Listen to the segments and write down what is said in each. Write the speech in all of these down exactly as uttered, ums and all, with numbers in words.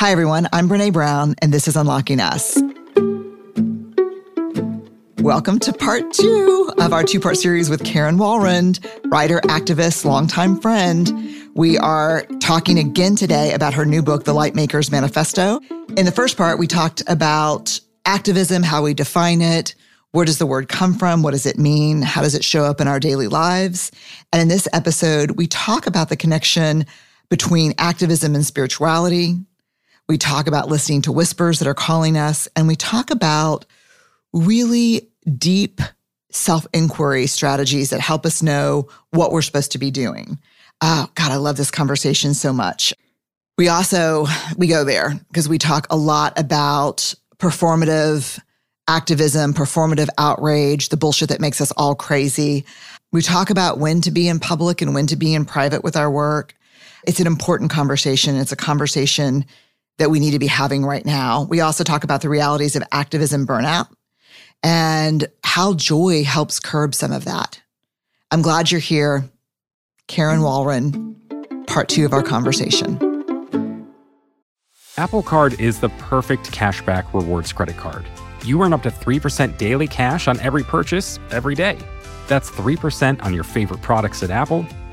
Hi, everyone. I'm Brené Brown, and this is Unlocking Us. Welcome to part two of our two-part series with Karen Walrond, writer, activist, longtime friend. We are talking again today about her new book, The Lightmaker's Manifesto. In the first part, we talked about activism, how we define it, where does the word come from, what does it mean, how does it show up in our daily lives. And in this episode, we talk about the connection between activism and spirituality. We talk about listening to whispers that are calling us, and we talk about really deep self-inquiry strategies that help us know what we're supposed to be doing. Oh, God, I love this conversation so much. We also, we go there because we talk a lot about performative activism, performative outrage, the bullshit that makes us all crazy. We talk about when to be in public and when to be in private with our work. It's an important conversation. It's a conversation that we need to be having right now. We also talk about the realities of activism burnout and how joy helps curb some of that. I'm glad you're here. Karen Walrond, part two of our conversation. Apple Card is the perfect cashback rewards credit card. You earn up to three percent daily cash on every purchase, every day. That's three percent on your favorite products at Apple,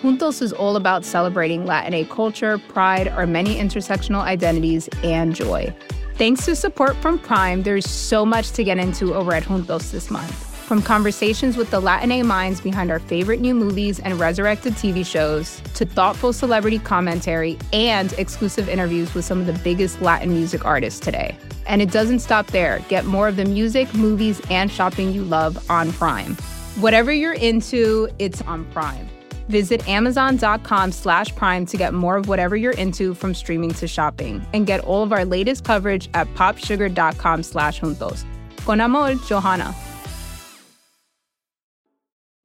Juntos is all about celebrating Latinx culture, pride, our many intersectional identities, and joy. Thanks to support from Prime, there's so much to get into over at Juntos this month. From conversations with the Latinx minds behind our favorite new movies and resurrected T V shows, to thoughtful celebrity commentary and exclusive interviews with some of the biggest Latin music artists today. And it doesn't stop there. Get more of the music, movies, and shopping you love on Prime. Whatever you're into, it's on Prime. Visit amazon.com slash prime to get more of whatever you're into, from streaming to shopping. And get all of our latest coverage at popsugar.com slash juntos. Con amor, Johanna.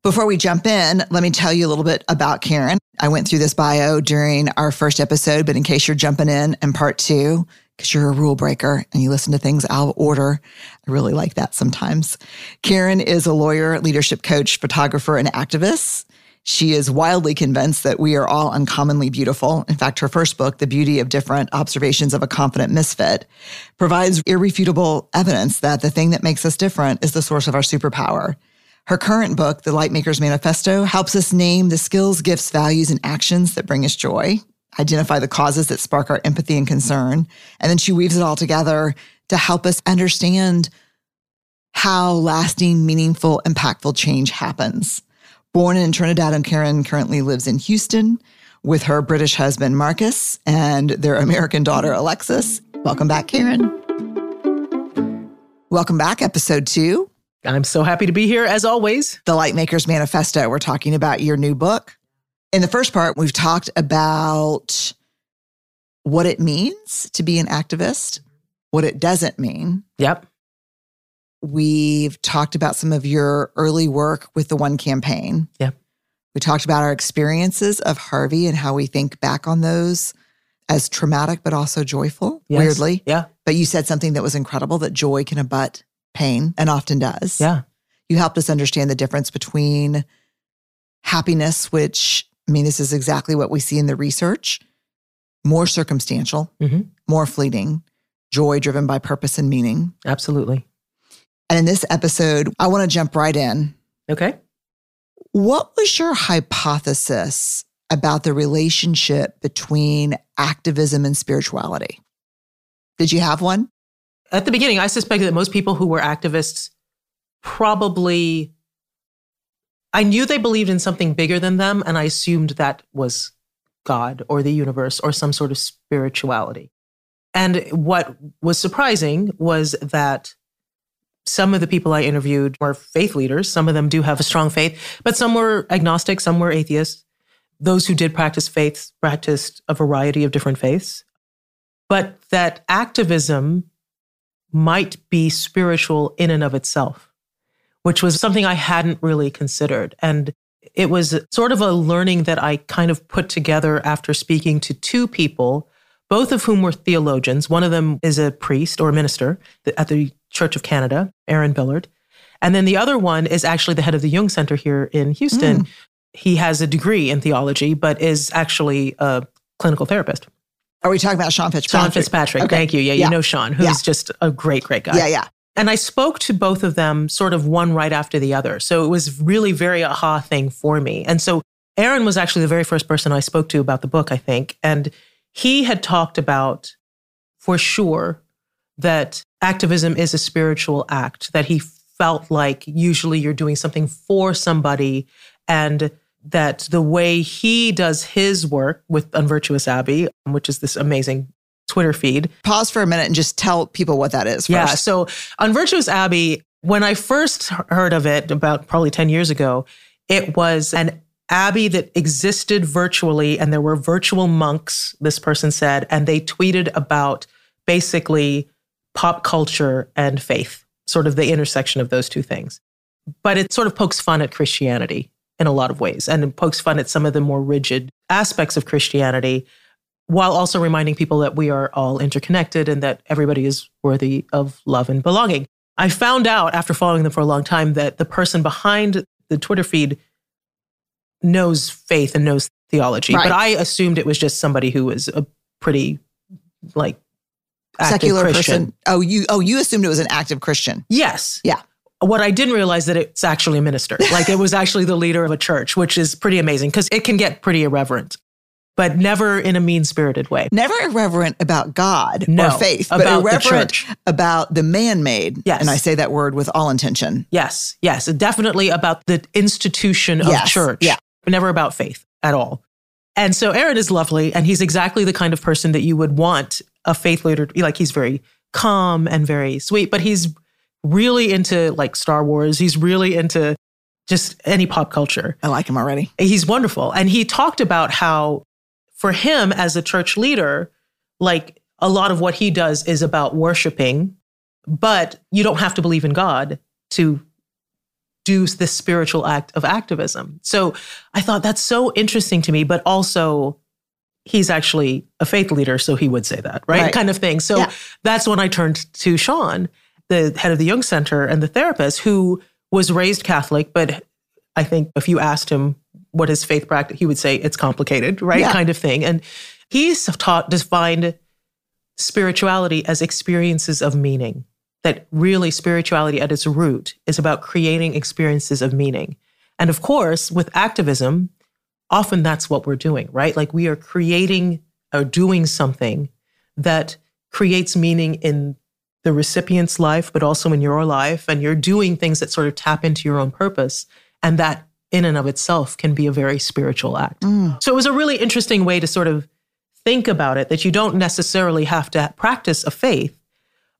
Before we jump in, let me tell you a little bit about Karen. I went through this bio during our first episode, but in case you're jumping in in part two, because you're a rule breaker and you listen to things out of order, I really like that sometimes. Karen is a lawyer, leadership coach, photographer, and activist. She is wildly convinced that we are all uncommonly beautiful. In fact, her first book, The Beauty of Different: Observations of a Confident Misfit, provides irrefutable evidence that the thing that makes us different is the source of our superpower. Her current book, The Lightmaker's Manifesto, helps us name the skills, gifts, values, and actions that bring us joy, identify the causes that spark our empathy and concern, and then she weaves it all together to help us understand how lasting, meaningful, impactful change happens. Born in Trinidad, Karen currently lives in Houston with her British husband, Marcus, and their American daughter, Alexis. Welcome back, Karen. Welcome back, episode two. I'm so happy to be here, as always. The Lightmaker's Manifesto. We're talking about your new book. In the first part, we've talked about what it means to be an activist, what it doesn't mean. Yep. We've talked about some of your early work with the One Campaign. Yep. We talked about our experiences of Harvey and how we think back on those as traumatic, but also joyful, yes. Weirdly. Yeah. But you said something that was incredible, that joy can abut pain, and often does. Yeah. You helped us understand the difference between happiness, which, I mean, this is exactly what we see in the research, more circumstantial, mm-hmm. more fleeting, joy driven by purpose and meaning. Absolutely. And in this episode, I want to jump right in. Okay. What was your hypothesis about the relationship between activism and spirituality? Did you have one? At the beginning, I suspected that most people who were activists probably, I knew they believed in something bigger than them, and I assumed that was God or the universe or some sort of spirituality. And what was surprising was that some of the people I interviewed were faith leaders. Some of them do have a strong faith, but some were agnostic, some were atheists. Those who did practice faiths practiced a variety of different faiths. But that activism might be spiritual in and of itself, which was something I hadn't really considered. And it was sort of a learning that I kind of put together after speaking to two people, both of whom were theologians. One of them is a priest or a minister at the Church of Canada, Aaron Billard. And then the other one is actually the head of the Jung Center here in Houston. Mm. He has a degree in theology, but is actually a clinical therapist. Are we talking about Sean Fitzpatrick? Sean Fitzpatrick. Okay. Thank you. Yeah, you yeah. know Sean, who's yeah. just a great, great guy. Yeah, yeah. And I spoke to both of them sort of one right after the other. So it was really very aha thing for me. And so Aaron was actually the very first person I spoke to about the book, I think. And he had talked about, for sure, that activism is a spiritual act, that he felt like usually you're doing something for somebody, and that the way he does his work with Unvirtuous Abbey, which is this amazing Twitter feed. Pause for a minute and just tell people what that is first. Yeah, so Unvirtuous Abbey, when I first heard of it about probably ten years ago, it was an abbey that existed virtually, and there were virtual monks, this person said, and they tweeted about basically pop culture and faith, sort of the intersection of those two things. But it sort of pokes fun at Christianity in a lot of ways, and it pokes fun at some of the more rigid aspects of Christianity, while also reminding people that we are all interconnected and that everybody is worthy of love and belonging. I found out after following them for a long time that the person behind the Twitter feed knows faith and knows theology. Right. But I assumed it was just somebody who was a pretty like active secular Christian. Person. Oh, you oh, you assumed it was an active Christian. Yes. Yeah. What I didn't realize that it's actually a minister. Like it was actually the leader of a church, which is pretty amazing because it can get pretty irreverent. But never in a mean-spirited way. Never irreverent about God no, or faith, but irreverent the about the man-made. Yes. And I say that word with all intention. Yes, yes. Definitely about the institution of yes. church. Yeah. Never about faith at all. And so Aaron is lovely, and he's exactly the kind of person that you would want a faith leader to be. Like he's very calm and very sweet, but he's really into like Star Wars. He's really into just any pop culture. I like him already. He's wonderful. And he talked about how for him as a church leader, like a lot of what he does is about worshiping, but you don't have to believe in God to do this spiritual act of activism. So I thought that's so interesting to me, but also he's actually a faith leader, so he would say that, right? right. Kind of thing. So yeah. that's when I turned to Sean, the head of the Jung Center and the therapist, who was raised Catholic, but I think if you asked him what his faith practice, he would say it's complicated, right? Yeah. Kind of thing. And he's taught to find spirituality as experiences of meaning, that really spirituality at its root is about creating experiences of meaning. And of course, with activism, often that's what we're doing, right? Like we are creating or doing something that creates meaning in the recipient's life, but also in your life. And you're doing things that sort of tap into your own purpose. And that in and of itself can be a very spiritual act. Mm. So it was a really interesting way to sort of think about it, that you don't necessarily have to practice a faith,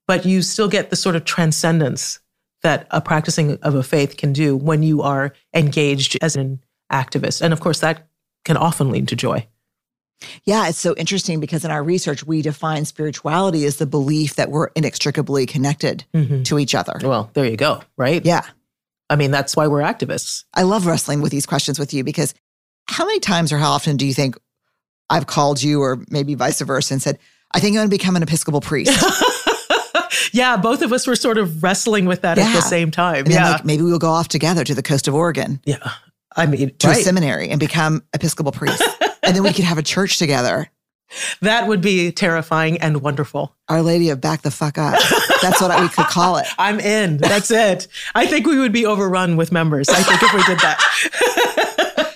but you still get the sort of transcendence that a practicing of a faith can do when you are engaged as an activist. And of course, that can often lead to joy. Yeah, it's so interesting because in our research, we define spirituality as the belief that we're inextricably connected mm-hmm. to each other. Well, there you go, right? Yeah. I mean, that's why we're activists. I love wrestling with these questions with you because how many times or how often do you think I've called you or maybe vice versa and said, I think I'm going to become an Episcopal priest? Yeah, both of us were sort of wrestling with that yeah. at the same time. And yeah, like, maybe we'll go off together to the coast of Oregon. Yeah, I mean, to right. a seminary and become Episcopal priests. And then we could have a church together. That would be terrifying and wonderful. Our Lady of Back the Fuck Up. That's what we could call it. I'm in. That's it. I think we would be overrun with members. I think if we did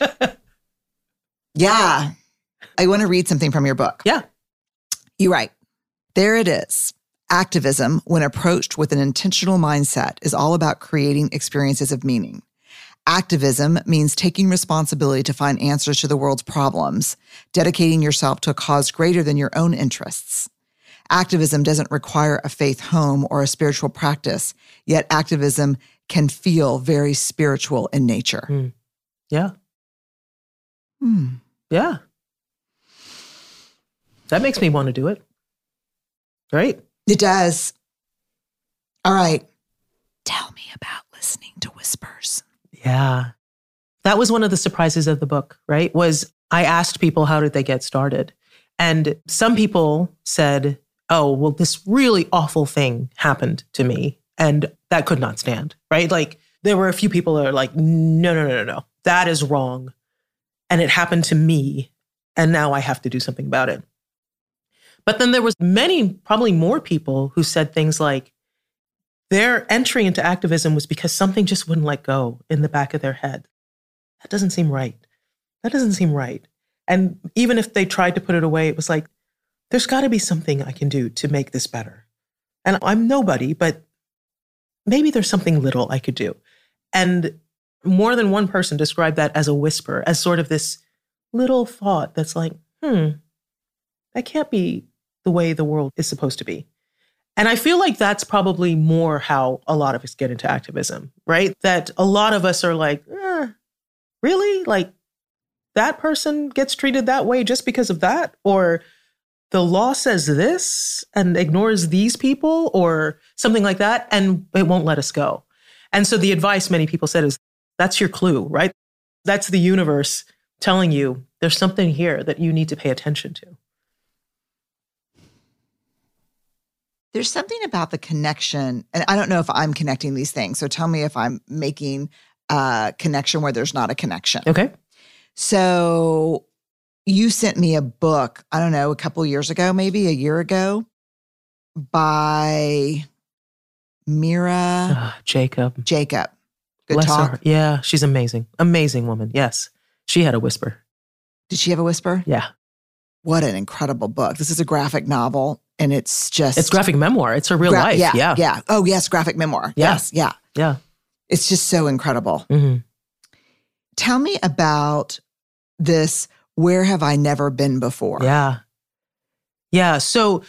that. Yeah. I want to read something from your book. Yeah. You write, there it is. Activism, when approached with an intentional mindset, is all about creating experiences of meaning. Activism means taking responsibility to find answers to the world's problems, dedicating yourself to a cause greater than your own interests. Activism doesn't require a faith home or a spiritual practice, yet activism can feel very spiritual in nature. Mm. Yeah. Hmm. Yeah. That makes me want to do it. Right? It does. All right. Tell me about listening to whispers. Yeah. That was one of the surprises of the book, right? Was I asked people, how did they get started? And some people said, oh, well, this really awful thing happened to me. And that could not stand, right? Like there were a few people that are like, no, no, no, no, no, that is wrong. And it happened to me. And now I have to do something about it. But then there was many, probably more people who said things like their entry into activism was because something just wouldn't let go in the back of their head. That doesn't seem right. That doesn't seem right. And even if they tried to put it away, it was like, there's got to be something I can do to make this better. And I'm nobody, but maybe there's something little I could do. And more than one person described that as a whisper, as sort of this little thought that's like, hmm, that can't be the way the world is supposed to be. And I feel like that's probably more how a lot of us get into activism, right? That a lot of us are like, eh, really? Like that person gets treated that way just because of that? Or the law says this and ignores these people or something like that, and it won't let us go. And so the advice many people said is, that's your clue, right? That's the universe telling you there's something here that you need to pay attention to. There's something about the connection, and I don't know if I'm connecting these things, so tell me if I'm making a connection where there's not a connection. Okay. So you sent me a book, I don't know, a couple years ago, maybe a year ago, by Mira... Uh, Jacob. Jacob. Good Bless Talk. Her. Yeah, she's amazing. Amazing woman, yes. She had a whisper. Did she have a whisper? Yeah. What an incredible book. This is a graphic novel, and it's just... It's graphic memoir. It's her real gra- life. Yeah, yeah. Yeah. Oh, yes, graphic memoir. Yeah. Yes, yeah. Yeah. It's just so incredible. Mm-hmm. Tell me about this, where have I never been before? Yeah. Yeah, so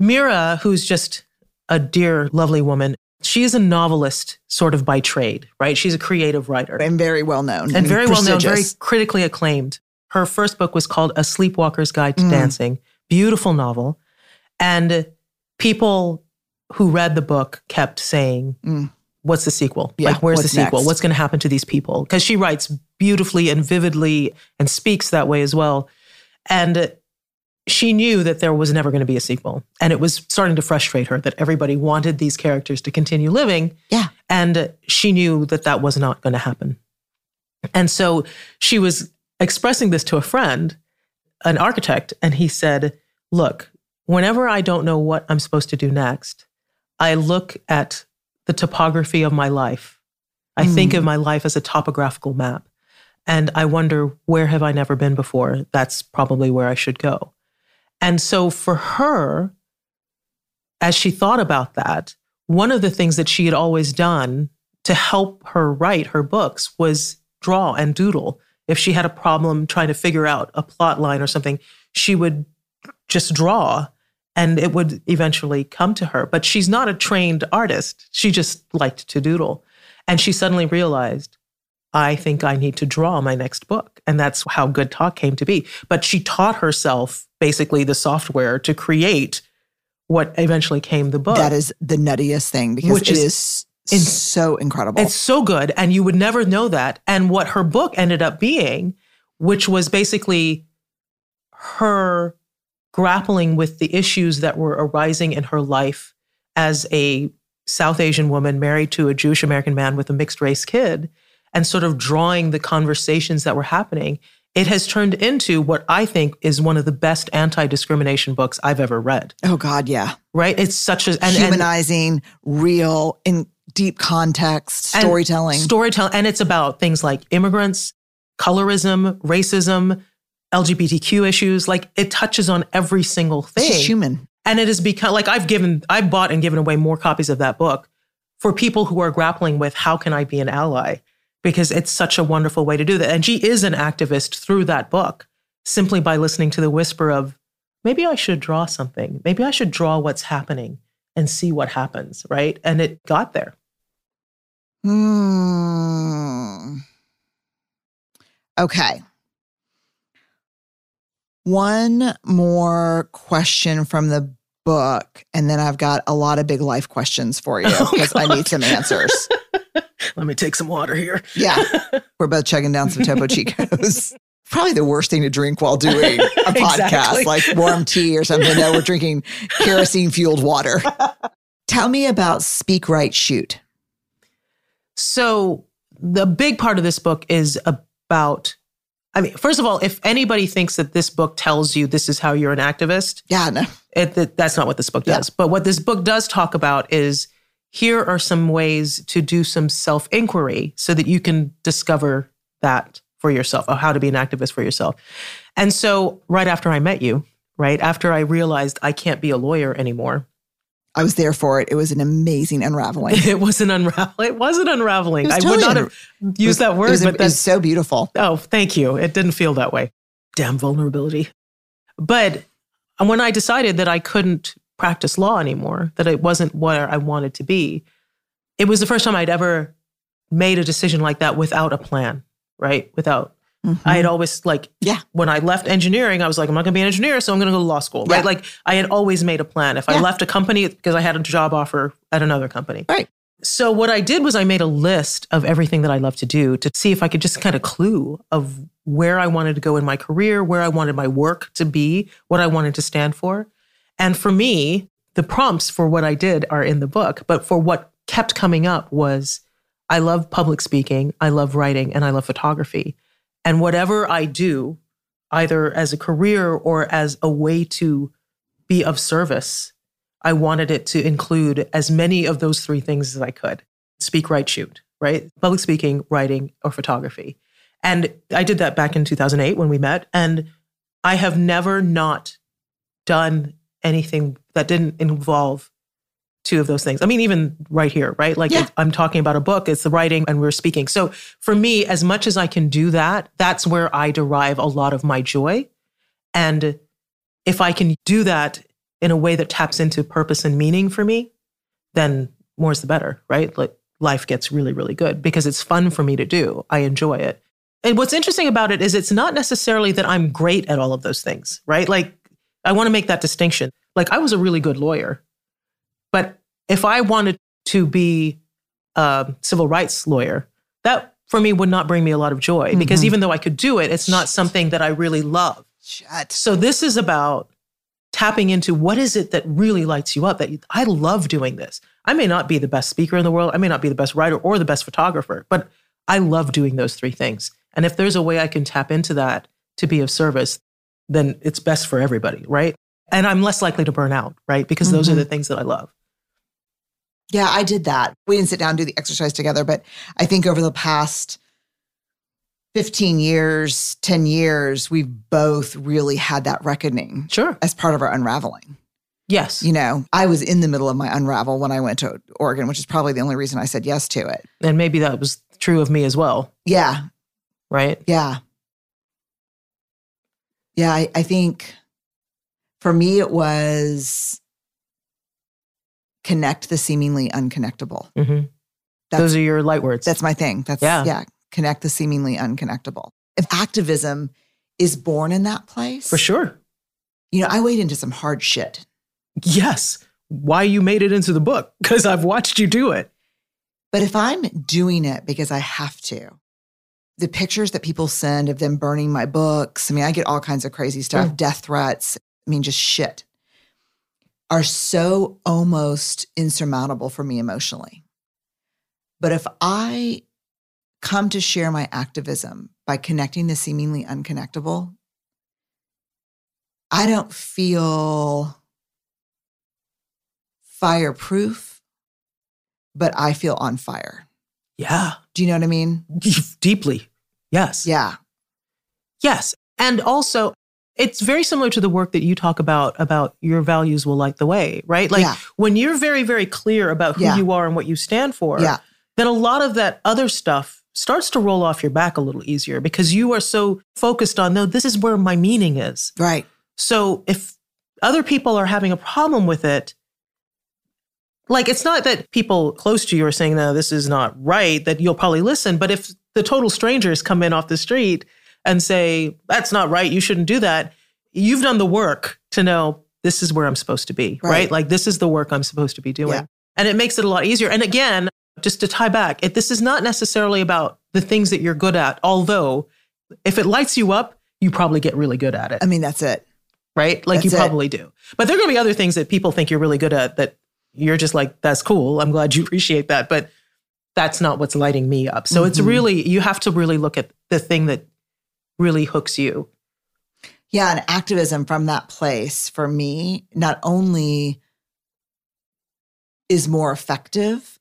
Mira, who's just a dear, lovely woman, she is a novelist sort of by trade, right? She's a creative writer. And very well-known. And, and very well-known, very critically acclaimed. Her first book was called A Sleepwalker's Guide to mm. Dancing. Beautiful novel. And people who read the book kept saying, mm. what's the sequel? Yeah, like, where's the sequel? Next? What's going to happen to these people? Because she writes beautifully and vividly and speaks that way as well. And she knew that there was never going to be a sequel. And it was starting to frustrate her that everybody wanted these characters to continue living. Yeah. And she knew that that was not going to happen. And so she was expressing this to a friend, an architect, and he said, look, whenever I don't know what I'm supposed to do next, I look at the topography of my life. I mm. think of my life as a topographical map. And I wonder, where have I never been before? That's probably where I should go. And so for her, as she thought about that, one of the things that she had always done to help her write her books was draw and doodle. If she had a problem trying to figure out a plot line or something, she would just draw and it would eventually come to her. But she's not a trained artist. She just liked to doodle. And she suddenly realized, I think I need to draw my next book. And that's how Good Talk came to be. But she taught herself basically the software to create what eventually came the book. That is the nuttiest thing because Which it is, is so incredible. It's so good. And you would never know that. And what her book ended up being, which was basically her grappling with the issues that were arising in her life as a South Asian woman married to a Jewish American man with a mixed race kid, and sort of drawing the conversations that were happening, it has turned into what I think is one of the best anti-discrimination books I've ever read. Oh, God, yeah. Right? It's such a... And, humanizing, and, real, in deep context, storytelling. Storytelling. And it's about things like immigrants, colorism, racism, L G B T Q issues. Like, it touches on every single thing. It's human. And it has become... Like, I've given... I've bought and given away more copies of that book for people who are grappling with, how can I be an ally? Because it's such a wonderful way to do that. And she is an activist through that book, simply by listening to the whisper of, maybe I should draw something. Maybe I should draw what's happening and see what happens, right? And it got there. Hmm. Okay. One more question from the book, and then I've got a lot of big life questions for you because oh, I need some answers. Let me take some water here. Yeah. We're both chugging down some Topo Chicos. Probably the worst thing to drink while doing a podcast, exactly. Like warm tea or something. No, we're drinking kerosene-fueled water. Tell me about Speak, Write, Shoot. So the big part of this book is about, I mean, first of all, if anybody thinks that this book tells you this is how you're an activist, yeah, no. it, that's not what this book does. Yeah. But what this book does talk about is here are some ways to do some self-inquiry so that you can discover that for yourself, or how to be an activist for yourself. And so right after I met you, right after I realized I can't be a lawyer anymore. I was there for it. It was an amazing unraveling. It was an unravel. It was an unraveling. Was totally I would not have used was, that word. It was, but that's so beautiful. Oh, thank you. It didn't feel that way. Damn vulnerability. But when I decided that I couldn't practice law anymore, that it wasn't where I wanted to be, it was the first time I'd ever made a decision like that without a plan. Right? Without, mm-hmm. I had always like, yeah. when I left engineering, I was like, I'm not going to be an engineer, so I'm going to go to law school. Yeah. Right? Like I had always made a plan. If yeah. I left a company, it's because I had a job offer at another company. Right. So what I did was I made a list of everything that I love to do to see if I could just kind of clue of where I wanted to go in my career, where I wanted my work to be, what I wanted to stand for. And for me, the prompts for what I did are in the book, but for what kept coming up was I love public speaking, I love writing, and I love photography. And whatever I do, either as a career or as a way to be of service, I wanted it to include as many of those three things as I could. Speak, write, shoot, right? Public speaking, writing, or photography. And I did that back in two thousand eight when we met. And I have never not done anything that didn't involve two of those things. I mean, even right here, right? Like yeah. I'm talking about a book, it's the writing and we're speaking. So for me, as much as I can do that, that's where I derive a lot of my joy. And if I can do that in a way that taps into purpose and meaning for me, then more's the better, right? Like life gets really, really good because it's fun for me to do. I enjoy it. And what's interesting about it is it's not necessarily that I'm great at all of those things, right? Like I want to make that distinction. Like I was a really good lawyer, but if I wanted to be a civil rights lawyer, that for me would not bring me a lot of joy mm-hmm. because even though I could do it, it's not Shit. something that I really love. Shit. So this is about tapping into what is it that really lights you up, that you, I love doing this. I may not be the best speaker in the world. I may not be the best writer or the best photographer, but I love doing those three things. And if there's a way I can tap into that to be of service, then it's best for everybody, right? And I'm less likely to burn out, right? Because mm-hmm. those are the things that I love. Yeah, I did that. We didn't sit down and do the exercise together, but I think over the past fifteen years, ten years, we've both really had that reckoning sure. as part of our unraveling. Yes. You know, I was in the middle of my unravel when I went to Oregon, which is probably the only reason I said yes to it. And maybe that was true of me as well. Yeah. Right? Yeah. Yeah, I, I think for me it was connect the seemingly unconnectable. Mm-hmm. Those are your light words. That's my thing. That's yeah. yeah. Connect the seemingly unconnectable. If activism is born in that place. For sure. You know, I wade into some hard shit. Yes. Why you made it into the book? Because I've watched you do it. But if I'm doing it because I have to, the pictures that people send of them burning my books, I mean, I get all kinds of crazy stuff, mm. death threats, I mean, just shit. Are so almost insurmountable for me emotionally. But if I come to share my activism by connecting the seemingly unconnectable, I don't feel fireproof, but I feel on fire. Yeah. Do you know what I mean? Deeply. Yes. Yeah. Yes. And also, it's very similar to the work that you talk about, about your values will light the way, right? Like yeah. when you're very, very clear about who yeah. you are and what you stand for, yeah. then a lot of that other stuff starts to roll off your back a little easier because you are so focused on, no, this is where my meaning is. Right. So if other people are having a problem with it, like it's not that people close to you are saying, no, this is not right, that you'll probably listen. But if the total strangers come in off the street and say, that's not right, you shouldn't do that, you've done the work to know this is where I'm supposed to be, right? right? Like, this is the work I'm supposed to be doing. Yeah. And it makes it a lot easier. And again, just to tie back, it, this is not necessarily about the things that you're good at, although if it lights you up, you probably get really good at it. I mean, that's it. Right? Like, that's you probably it. do. But there are going to be other things that people think you're really good at that you're just like, that's cool. I'm glad you appreciate that. But that's not what's lighting me up. So mm-hmm. it's really, you have to really look at the thing that really hooks you. Yeah. And activism from that place for me, not only is more effective,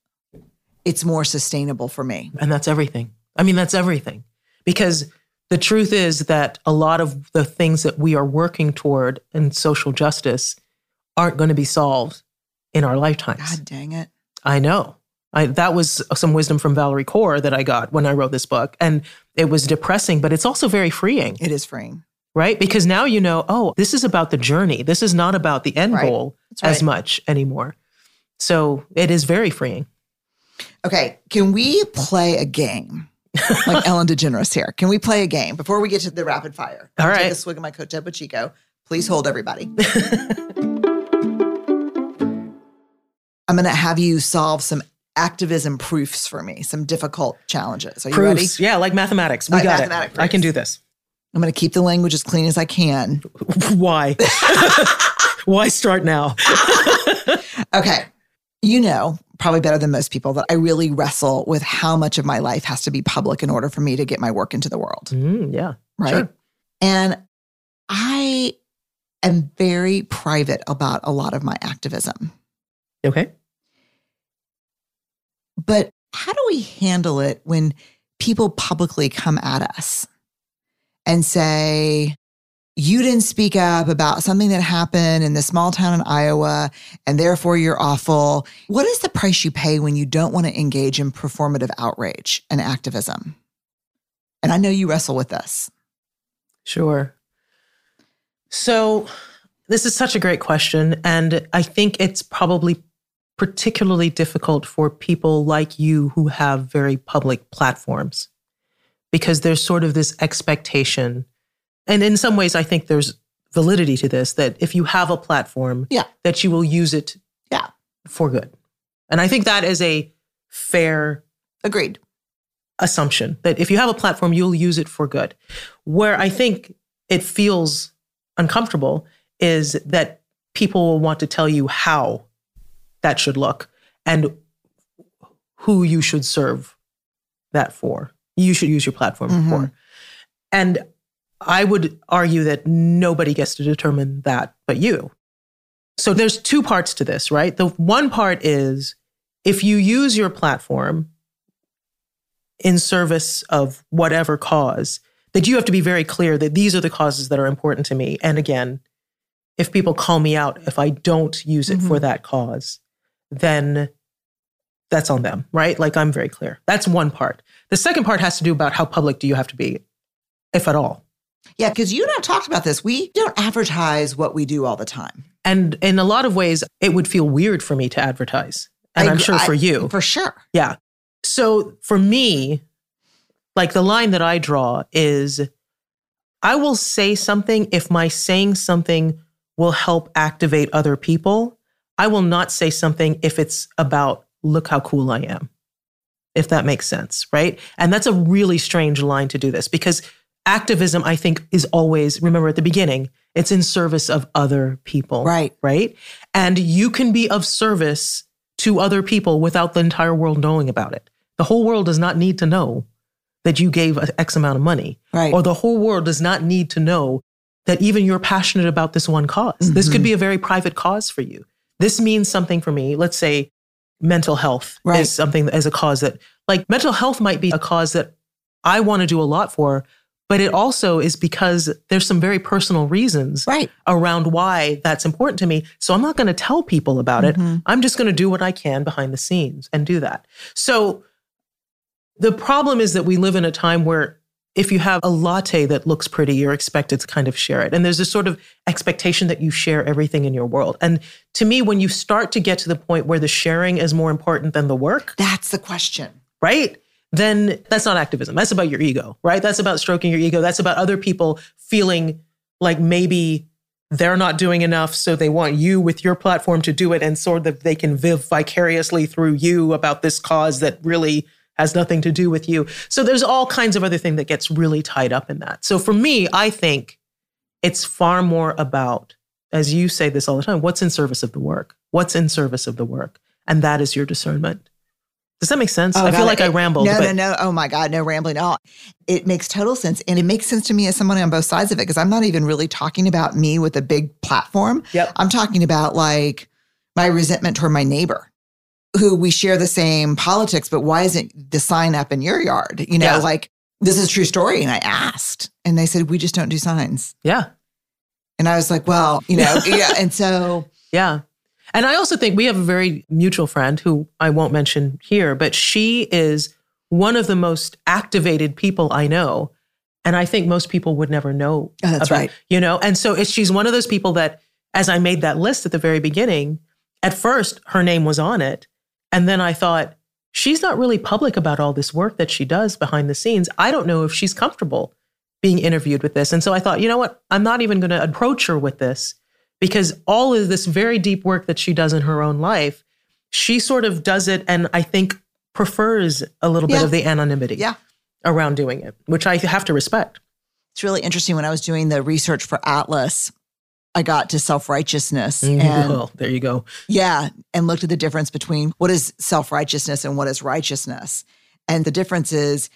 it's more sustainable for me. And that's everything. I mean, that's everything. Because the truth is that a lot of the things that we are working toward in social justice aren't going to be solved in our lifetimes. God dang it. I know. I, that was some wisdom from Valerie Kaur that I got when I wrote this book. And it was depressing, but it's also very freeing. It is freeing. Right? Because now you know, oh, this is about the journey. This is not about the end right. goal right. as much anymore. So it is very freeing. Okay. Can we play a game? Like Ellen DeGeneres here. Can we play a game before we get to the rapid fire? All I'll right. Take a swig of my Cote de Pachico. Please hold everybody. I'm going to have you solve some activism proofs for me, some difficult challenges. Are you proofs. ready? Yeah, like mathematics. We like got mathematic it. Proofs. I can do this. I'm going to keep the language as clean as I can. Why? Why start now? Okay. You know, probably better than most people, that I really wrestle with how much of my life has to be public in order for me to get my work into the world. Mm, yeah. Right? Sure. And I am very private about a lot of my activism. Okay. But how do we handle it when people publicly come at us and say, you didn't speak up about something that happened in this small town in Iowa, and therefore you're awful? What is the price you pay when you don't want to engage in performative outrage and activism? And I know you wrestle with this. Sure. So this is such a great question. And I think it's probably particularly difficult for people like you who have very public platforms, because there's sort of this expectation. And in some ways, I think there's validity to this, that if you have a platform, yeah. that you will use it yeah. for good. And I think that is a fair agreed assumption, that if you have a platform, you'll use it for good. Where I think it feels uncomfortable is that people will want to tell you how that should look and who you should serve that for. You should use your platform mm-hmm. for. And I would argue that nobody gets to determine that but you. So there's two parts to this, right? The one part is, if you use your platform in service of whatever cause, that you have to be very clear that these are the causes that are important to me. And again, if people call me out, if I don't use it mm-hmm. for that cause, then that's on them, right? Like, I'm very clear. That's one part. The second part has to do about how public do you have to be, if at all. Yeah, because you and I have talked about this. We don't advertise what we do all the time. And in a lot of ways, it would feel weird for me to advertise. And I, I'm sure I, for you. For sure. Yeah. So for me, like, the line that I draw is, I will say something if my saying something will help activate other people. I will not say something if it's about, look how cool I am, if that makes sense, right? And that's a really strange line to do this, because activism, I think, is always, remember at the beginning, it's in service of other people. Right. Right? And you can be of service to other people without the entire world knowing about it. The whole world does not need to know that you gave X amount of money. Right. Or the whole world does not need to know that even you're passionate about this one cause. Mm-hmm. This could be a very private cause for you. This means something for me. Let's say mental health right. is something as a cause that, like, mental health might be a cause that I want to do a lot for, but it also is because there's some very personal reasons right. around why that's important to me. So I'm not going to tell people about mm-hmm. it. I'm just going to do what I can behind the scenes and do that. So the problem is that we live in a time where if you have a latte that looks pretty, you're expected to kind of share it. And there's this sort of expectation that you share everything in your world. And to me, when you start to get to the point where the sharing is more important than the work. That's the question. Right? Then that's not activism. That's about your ego, right? That's about stroking your ego. That's about other people feeling like maybe they're not doing enough, so they want you with your platform to do it, and sort of they can live vicariously through you about this cause that really has nothing to do with you. So there's all kinds of other things that gets really tied up in that. So for me, I think it's far more about, as you say this all the time, what's in service of the work? What's in service of the work? And that is your discernment. Does that make sense? Oh, I feel like it. I rambled. No, but- no, no. Oh my God, no rambling at all. It makes total sense. And it makes sense to me as someone on both sides of it, because I'm not even really talking about me with a big platform. Yep. I'm talking about like my resentment toward my neighbor, who we share the same politics, but why isn't the sign up in your yard? You know, yeah. like this is a true story. And I asked and they said, we just don't do signs. Yeah. And I was like, well, you know, yeah. And so. Yeah. And I also think we have a very mutual friend who I won't mention here, but she is one of the most activated people I know. And I think most people would never know. Oh, that's about, right. You know, and so it's, she's one of those people that, as I made that list at the very beginning, at first her name was on it. And then I thought, she's not really public about all this work that she does behind the scenes. I don't know if she's comfortable being interviewed with this. And so I thought, you know what? I'm not even going to approach her with this. Because all of this very deep work that she does in her own life, she sort of does it and I think prefers a little yeah. bit of the anonymity yeah. around doing it, which I have to respect. It's really interesting. When I was doing the research for Atlas, I got to self-righteousness. Mm-hmm. And, well, there you go. Yeah. And looked at the difference between what is self-righteousness and what is righteousness. And the difference is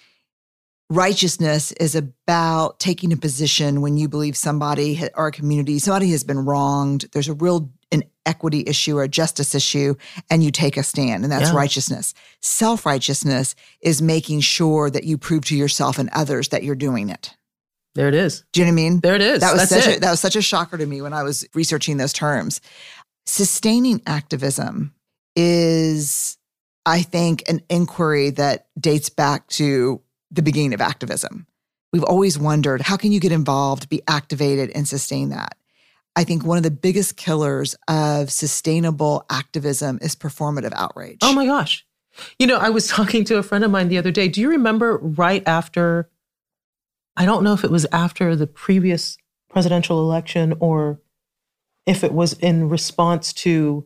righteousness is about taking a position when you believe somebody or a community, somebody has been wronged. There's a real an equity issue or a justice issue, and you take a stand, and that's yeah. righteousness. Self-righteousness is making sure that you prove to yourself and others that you're doing it. There it is. Do you know what I mean? There it is. That was, that's such, it. A, that was such a shocker to me when I was researching those terms. Sustaining activism is, I think, an inquiry that dates back to the beginning of activism. We've always wondered, how can you get involved, be activated, and sustain that? I think one of the biggest killers of sustainable activism is performative outrage. Oh my gosh. You know, I was talking to a friend of mine the other day. Do you remember right after, I don't know if it was after the previous presidential election or if it was in response to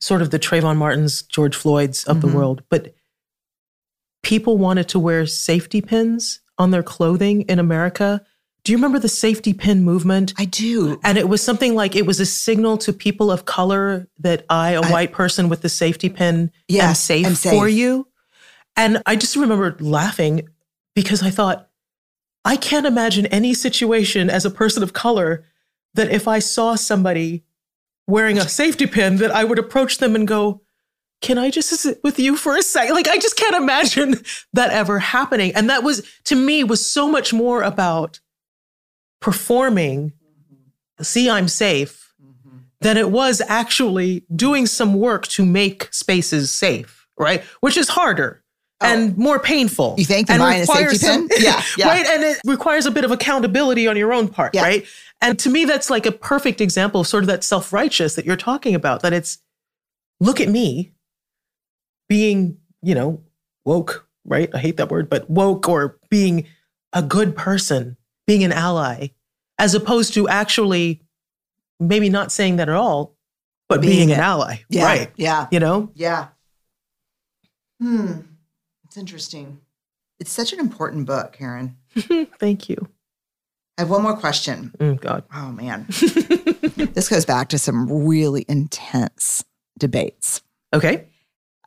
sort of the Trayvon Martins, George Floyds of mm-hmm. the world, but people wanted to wear safety pins on their clothing in America. Do you remember the safety pin movement? I do. And it was something like, it was a signal to people of color that I, a I, white person with the safety pin, yes, am safe, I'm safe for you. And I just remember laughing because I thought, I can't imagine any situation as a person of color that if I saw somebody wearing a safety pin that I would approach them and go, can I just sit with you for a second? Like, I just can't imagine that ever happening. And that was, to me, was so much more about performing, mm-hmm. see, I'm safe, mm-hmm. than it was actually doing some work to make spaces safe, right? Which is harder oh. and more painful. You think the mind is safety pin? Yeah, yeah. Right? And it requires a bit of accountability on your own part, yeah. right? And to me, that's like a perfect example of sort of that self-righteous that you're talking about, that it's, look at me. Being, you know, woke, right? I hate that word, but woke, or being a good person, being an ally, as opposed to actually maybe not saying that at all, but being, being an ally. Yeah, right. Yeah. You know? Yeah. Hmm. It's interesting. It's such an important book, Karen. Thank you. I have one more question. Oh, God. Oh, man. This goes back to some really intense debates. Okay.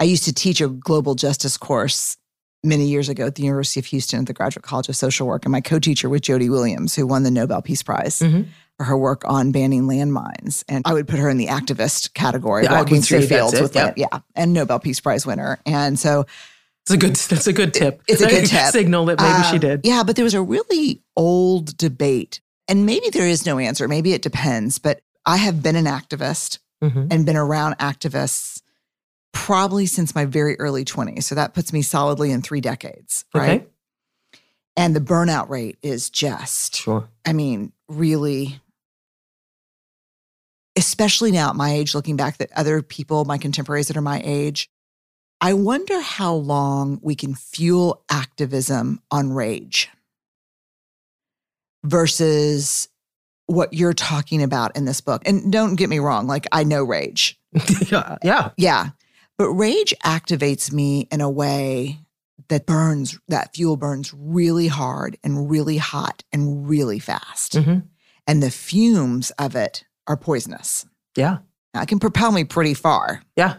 I used to teach a global justice course many years ago at the University of Houston at the Graduate College of Social Work. And my co-teacher was Jody Williams, who won the Nobel Peace Prize mm-hmm. for her work on banning landmines. And I would put her in the activist category, yeah, walking through fields with yep. land, yeah, and Nobel Peace Prize winner. And so— It's a good, that's a good tip. It's a good tip. Signal that maybe uh, she did. Yeah, but there was a really old debate. And maybe there is no answer. Maybe it depends. But I have been an activist mm-hmm. and been around activists probably since my very early twenties. So that puts me solidly in three decades, right? Okay. And the burnout rate is just, sure. I mean, really, especially now at my age, looking back that other people, my contemporaries that are my age, I wonder how long we can fuel activism on rage versus what you're talking about in this book. And don't get me wrong, like I know rage. yeah. yeah. Yeah. But rage activates me in a way that burns, that fuel burns really hard and really hot and really fast. Mm-hmm. And the fumes of it are poisonous. Yeah. Now, it can propel me pretty far. Yeah.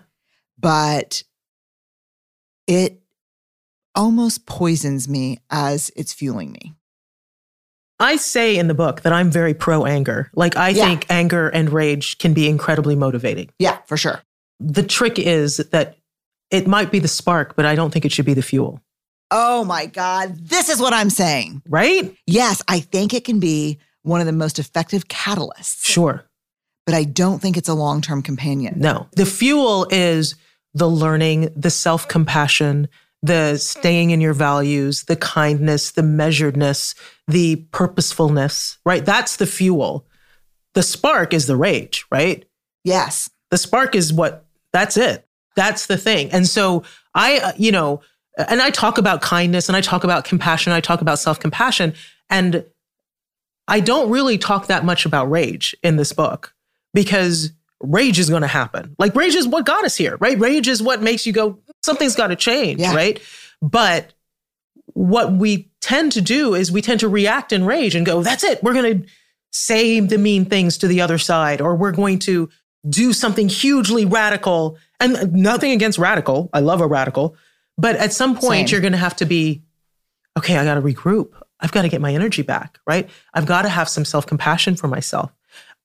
But it almost poisons me as it's fueling me. I say in the book that I'm very pro-anger. Like I yeah. think anger and rage can be incredibly motivating. Yeah, for sure. The trick is that it might be the spark, but I don't think it should be the fuel. Oh my God. This is what I'm saying. Right? Yes, I think it can be one of the most effective catalysts. Sure. But I don't think it's a long-term companion. No. The fuel is the learning, the self-compassion, the staying in your values, the kindness, the measuredness, the purposefulness, right? That's the fuel. The spark is the rage, right? Yes. The spark is what, that's it. That's the thing. And so I, you know, and I talk about kindness and I talk about compassion. I talk about self-compassion. And I don't really talk that much about rage in this book because rage is going to happen. Like rage is what got us here, right? Rage is what makes you go, something's got to change, yeah. right? But what we tend to do is we tend to react in rage and go, that's it. We're going to say the mean things to the other side, or we're going to do something hugely radical. And nothing against radical. I love a radical. But at some point, Same. You're going to have to be, okay, I got to regroup. I've got to get my energy back, right? I've got to have some self-compassion for myself.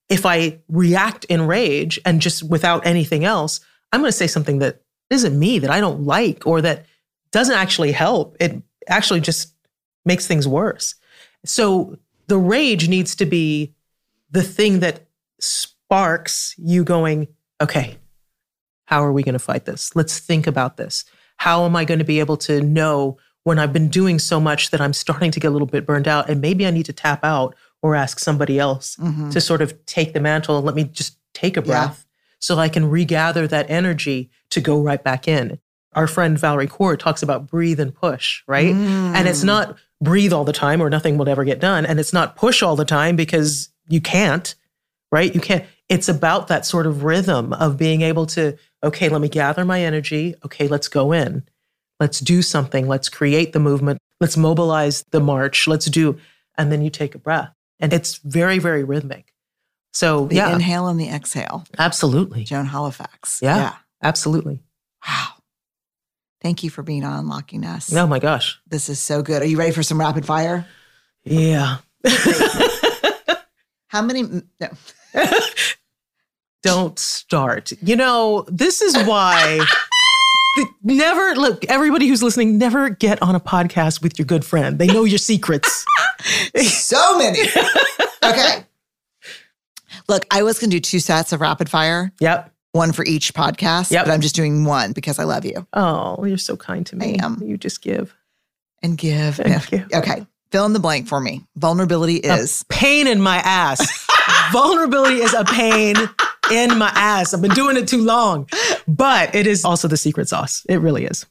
If I react in rage and just without anything else, I'm going to say something that isn't me, that I don't like, or that doesn't actually help. It actually just makes things worse. So the rage needs to be the thing that sparks you going, okay, how are we going to fight this? Let's think about this. How am I going to be able to know when I've been doing so much that I'm starting to get a little bit burned out and maybe I need to tap out or ask somebody else mm-hmm. to sort of take the mantle and let me just take a breath yeah. so I can regather that energy to go right back in. Our friend Valerie Kaur talks about breathe and push, right? Mm. And it's not breathe all the time or nothing will ever get done. And it's not push all the time because you can't, right? You can't. It's about that sort of rhythm of being able to, okay, let me gather my energy. Okay, let's go in. Let's do something. Let's create the movement. Let's mobilize the march. Let's do, and then you take a breath. And it's very, very rhythmic. So the yeah. inhale and the exhale. Absolutely. Joan Halifax. Yeah, yeah. Absolutely. Wow. Thank you for being on Unlocking Us. Oh my gosh. This is so good. Are you ready for some rapid fire? Yeah. How many? No. Don't start. You know, this is why never, look, everybody who's listening, never get on a podcast with your good friend. They know your secrets. So many. Okay. Look, I was going to do two sets of rapid fire. Yep. One for each podcast. Yep. But I'm just doing one because I love you. Oh, you're so kind to me. I am. You just give. And give. And and give. Okay. Fill in the blank for me. Vulnerability is. A pain in my ass. Vulnerability is a pain in my ass. I've been doing it too long, but it is also the secret sauce. It really is.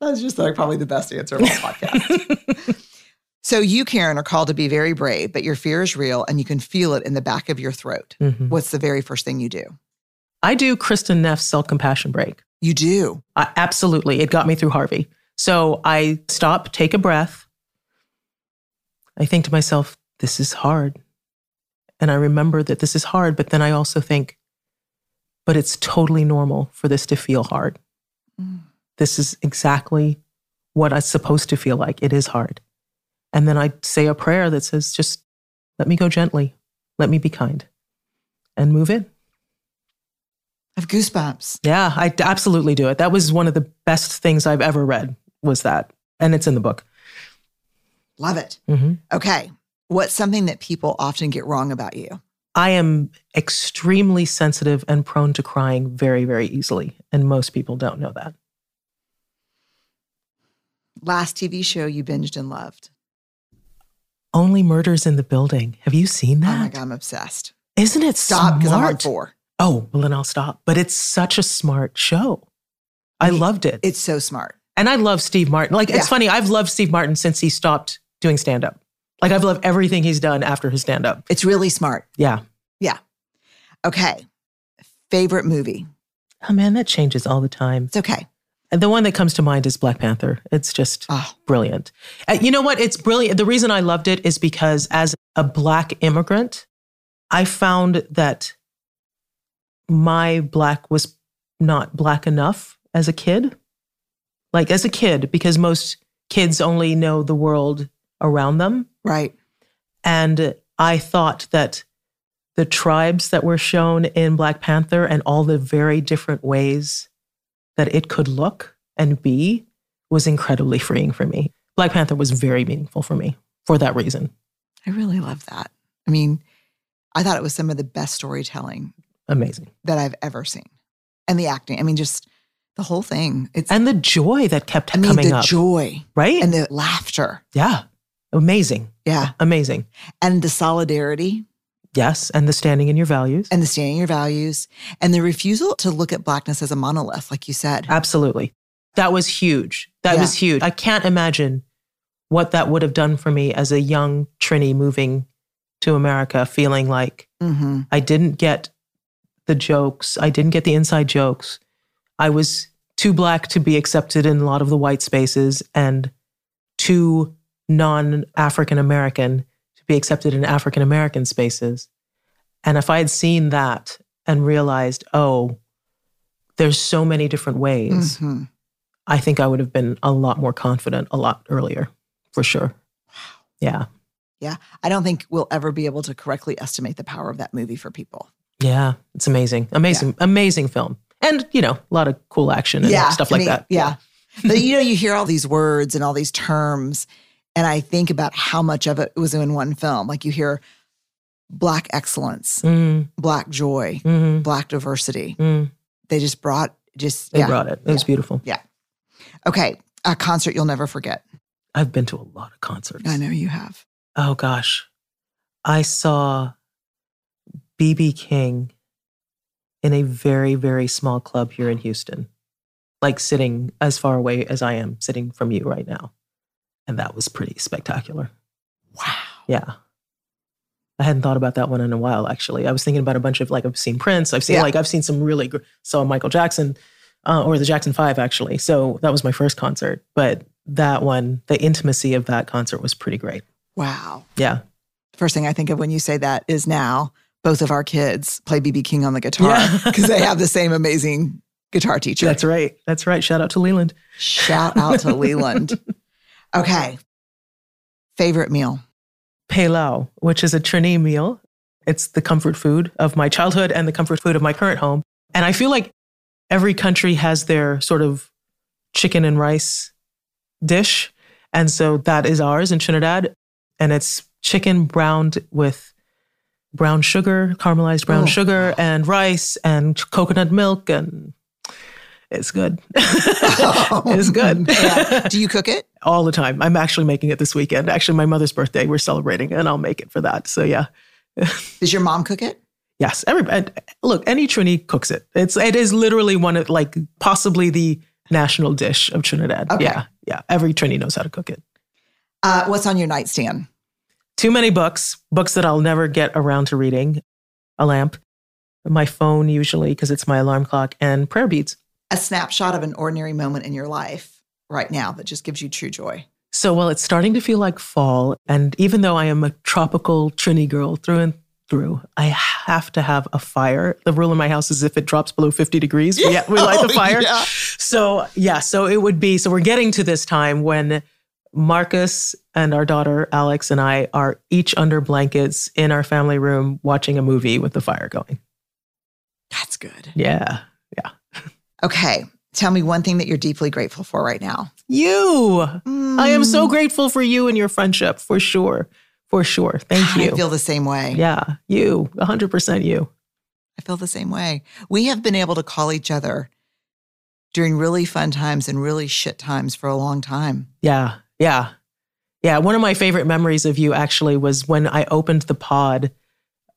That's just like probably the best answer of all podcasts. So you, Karen, are called to be very brave, but your fear is real and you can feel it in the back of your throat. Mm-hmm. What's the very first thing you do? I do Kristen Neff's self-compassion break. You do? Uh, absolutely. It got me through Harvey. So I stop, take a breath. I think to myself, this is hard. And I remember that this is hard, but then I also think, but it's totally normal for this to feel hard. Mm. This is exactly what it's supposed to feel like. It is hard. And then I say a prayer that says, just let me go gently. Let me be kind. And move in. I have goosebumps. Yeah, I absolutely do it. That was one of the best things I've ever read was that. And it's in the book. Love it. Mm-hmm. Okay. What's something that people often get wrong about you? I am extremely sensitive and prone to crying very, very easily. And most people don't know that. Last T V show you binged and loved? Only Murders in the Building. Have you seen that? Oh my God, I'm obsessed. Isn't it Stop, because I'm on four. Oh, well then I'll stop. But it's such a smart show. I, I mean, loved it. It's so smart. And I love Steve Martin. Like, yeah. It's funny. I've loved Steve Martin since he stopped doing stand-up. Like, I've loved everything he's done after his stand-up. It's really smart. Yeah. Yeah. Okay. Favorite movie? Oh, man, that changes all the time. It's okay. And the one that comes to mind is Black Panther. It's just oh. brilliant. And you know what? It's brilliant. The reason I loved it is because as a Black immigrant, I found that my Black was not Black enough as a kid. Like as a kid, because most kids only know the world around them. Right. And I thought that the tribes that were shown in Black Panther and all the very different ways that it could look and be was incredibly freeing for me. Black Panther was very meaningful for me for that reason. I really love that. I mean, I thought it was some of the best storytelling. Amazing. That I've ever seen. And the acting. I mean, just the whole thing. It's, and the joy that kept coming up. I mean, the joy. Right? And the laughter. Yeah. Amazing. Yeah. Amazing. And the solidarity. Yes. And the standing in your values. And the standing in your values. And the refusal to look at Blackness as a monolith, like you said. Absolutely. That was huge. That yeah. was huge. I can't imagine what that would have done for me as a young Trini moving to America, feeling like mm-hmm. I didn't get the jokes. I didn't get the inside jokes. I was too Black to be accepted in a lot of the white spaces and too non-African American to be accepted in African American spaces. And if I had seen that and realized, oh, there's so many different ways, mm-hmm. I think I would have been a lot more confident a lot earlier, for sure. Wow. Yeah. Yeah. I don't think we'll ever be able to correctly estimate the power of that movie for people. Yeah. It's amazing. Amazing. Yeah. Amazing film. And, you know, a lot of cool action and yeah, stuff like I mean, that. Yeah. But, you know, you hear all these words and all these terms, and I think about how much of it was in one film. Like, you hear Black excellence, mm. Black joy, mm-hmm. Black diversity. Mm. They just brought, just, They yeah. brought it. It yeah. was beautiful. Yeah. Okay. A concert you'll never forget. I've been to a lot of concerts. I know you have. Oh, gosh. I saw B B. King in a very, very small club here in Houston, like sitting as far away as I am sitting from you right now. And that was pretty spectacular. Wow. Yeah. I hadn't thought about that one in a while, actually. I was thinking about a bunch of, like, I've seen Prince. I've seen, yeah. like, I've seen some really, gr- saw Michael Jackson uh, or the Jackson five, actually. So that was my first concert. But that one, the intimacy of that concert was pretty great. Wow. Yeah. First thing I think of when you say that is now. Both of our kids play B B. King on the guitar because yeah. they have the same amazing guitar teacher. That's right. That's right. Shout out to Leland. Shout out to Leland. Okay. Favorite meal? Pelau, which is a Trini meal. It's the comfort food of my childhood and the comfort food of my current home. And I feel like every country has their sort of chicken and rice dish. And so that is ours in Trinidad. And it's chicken browned with brown sugar, caramelized brown oh. sugar, and rice, and coconut milk, and it's good. oh. It's good. Yeah. Do you cook it? All the time. I'm actually making it this weekend. Actually, my mother's birthday, we're celebrating, and I'll make it for that. So, yeah. Does your mom cook it? Yes. Everybody, look, any Trini cooks it. It's, it is literally one of, like, possibly the national dish of Trinidad. Okay. Yeah. Yeah. Every Trini knows how to cook it. Uh, what's on your nightstand? Too many books, books that I'll never get around to reading, a lamp, my phone usually because it's my alarm clock, and prayer beads. A snapshot of an ordinary moment in your life right now that just gives you true joy. So, well, it's starting to feel like fall. And even though I am a tropical Trini girl through and through, I have to have a fire. The rule in my house is if it drops below fifty degrees, yeah. we, we light the fire. Oh, yeah. So, yeah, so it would be, so we're getting to this time when Marcus and our daughter, Alex, and I are each under blankets in our family room watching a movie with the fire going. That's good. Yeah. Yeah. Okay. Tell me one thing that you're deeply grateful for right now. You. Mm. I am so grateful for you and your friendship, for sure. For sure. Thank you. I feel the same way. Yeah. You. one hundred percent you. I feel the same way. We have been able to call each other during really fun times and really shit times for a long time. Yeah. Yeah. Yeah. One of my favorite memories of you actually was when I opened the pod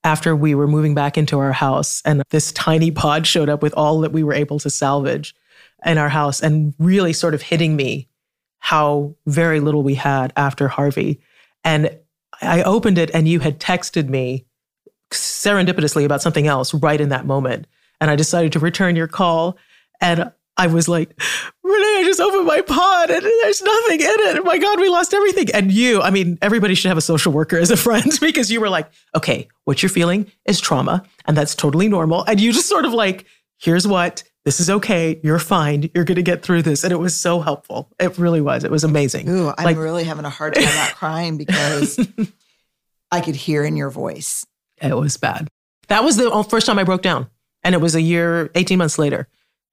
after we were moving back into our house, and this tiny pod showed up with all that we were able to salvage in our house, and really sort of hitting me how very little we had after Harvey. And I opened it and you had texted me serendipitously about something else right in that moment. And I decided to return your call. And I was like, Renee, I just opened my pod and there's nothing in it. Oh my God, we lost everything. And you, I mean, everybody should have a social worker as a friend because you were like, okay, what you're feeling is trauma and that's totally normal. And you just sort of like, here's what, this is okay. You're fine. You're going to get through this. And it was so helpful. It really was. It was amazing. Ooh, I'm like, really having a hard time not crying because I could hear in your voice. It was bad. That was the first time I broke down. And it was a year, eighteen months later.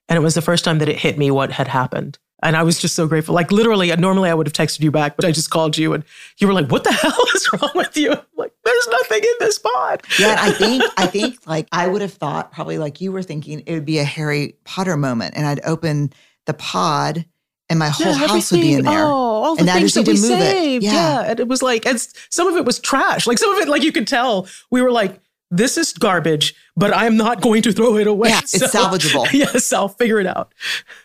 And it was the first time that it hit me what had happened. And I was just so grateful. Like literally, normally I would have texted you back, but I just called you and you were like, what the hell is wrong with you? I'm like, there's nothing in this pod. Yeah, I think, I think like I would have thought probably like you were thinking it would be a Harry Potter moment. And I'd open the pod and my whole yeah, house would be in there. Oh, all the and things that we saved. It. Yeah. yeah. And it was like, and some of it was trash. Like some of it, like you could tell we were like, this is garbage, but I'm not going to throw it away. Yeah, it's so, salvageable. Yes, I'll figure it out.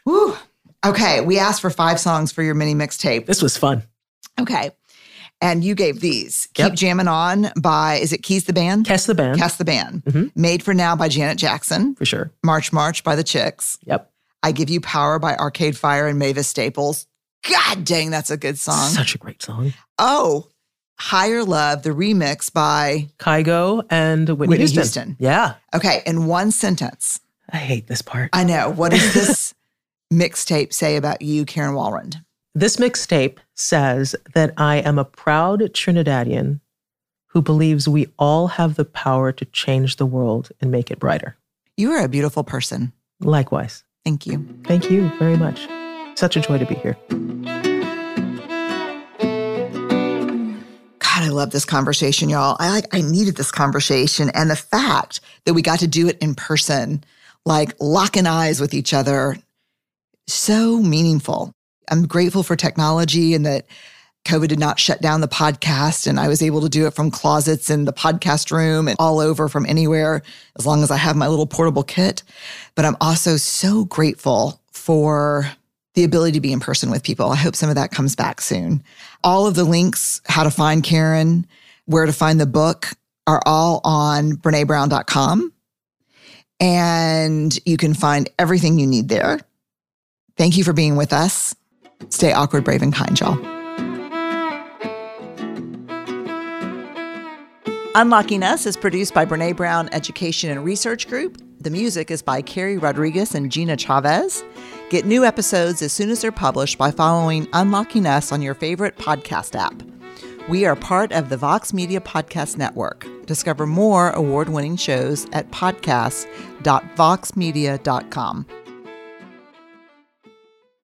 Whew. Okay, we asked for five songs for your mini mixtape. This was fun. Okay. And you gave these. Yep. Keep Jammin' On by, is it Keys the Band? Cast the Band. Cast the Band. Mm-hmm. Made for Now by Janet Jackson. For sure. March March by The Chicks. Yep. I Give You Power by Arcade Fire and Mavis Staples. God dang, that's a good song. Such a great song. Oh, Higher Love, the remix by Kygo and Whitney, Whitney Houston. Houston. Yeah. Okay. In one sentence. I hate this part. I know. What does this mixtape say about you, Karen Walrond? This mixtape says that I am a proud Trinidadian who believes we all have the power to change the world and make it brighter. You are a beautiful person. Likewise. Thank you. Thank you very much. Such a joy to be here. I love this conversation, y'all. I like I needed this conversation. And the fact that we got to do it in person, like locking eyes with each other, so meaningful. I'm grateful for technology and that COVID did not shut down the podcast. And I was able to do it from closets in the podcast room and all over from anywhere, as long as I have my little portable kit. But I'm also so grateful for the ability to be in person with people. I hope some of that comes back soon. All of the links, how to find Karen, where to find the book, are all on brene brown dot com. And you can find everything you need there. Thank you for being with us. Stay awkward, brave, and kind, y'all. Unlocking Us is produced by Brené Brown Education and Research Group. The music is by Carrie Rodriguez and Gina Chavez. Get new episodes as soon as they're published by following Unlocking Us on your favorite podcast app. We are part of the Vox Media Podcast Network. Discover more award-winning shows at podcast dot vox media dot com.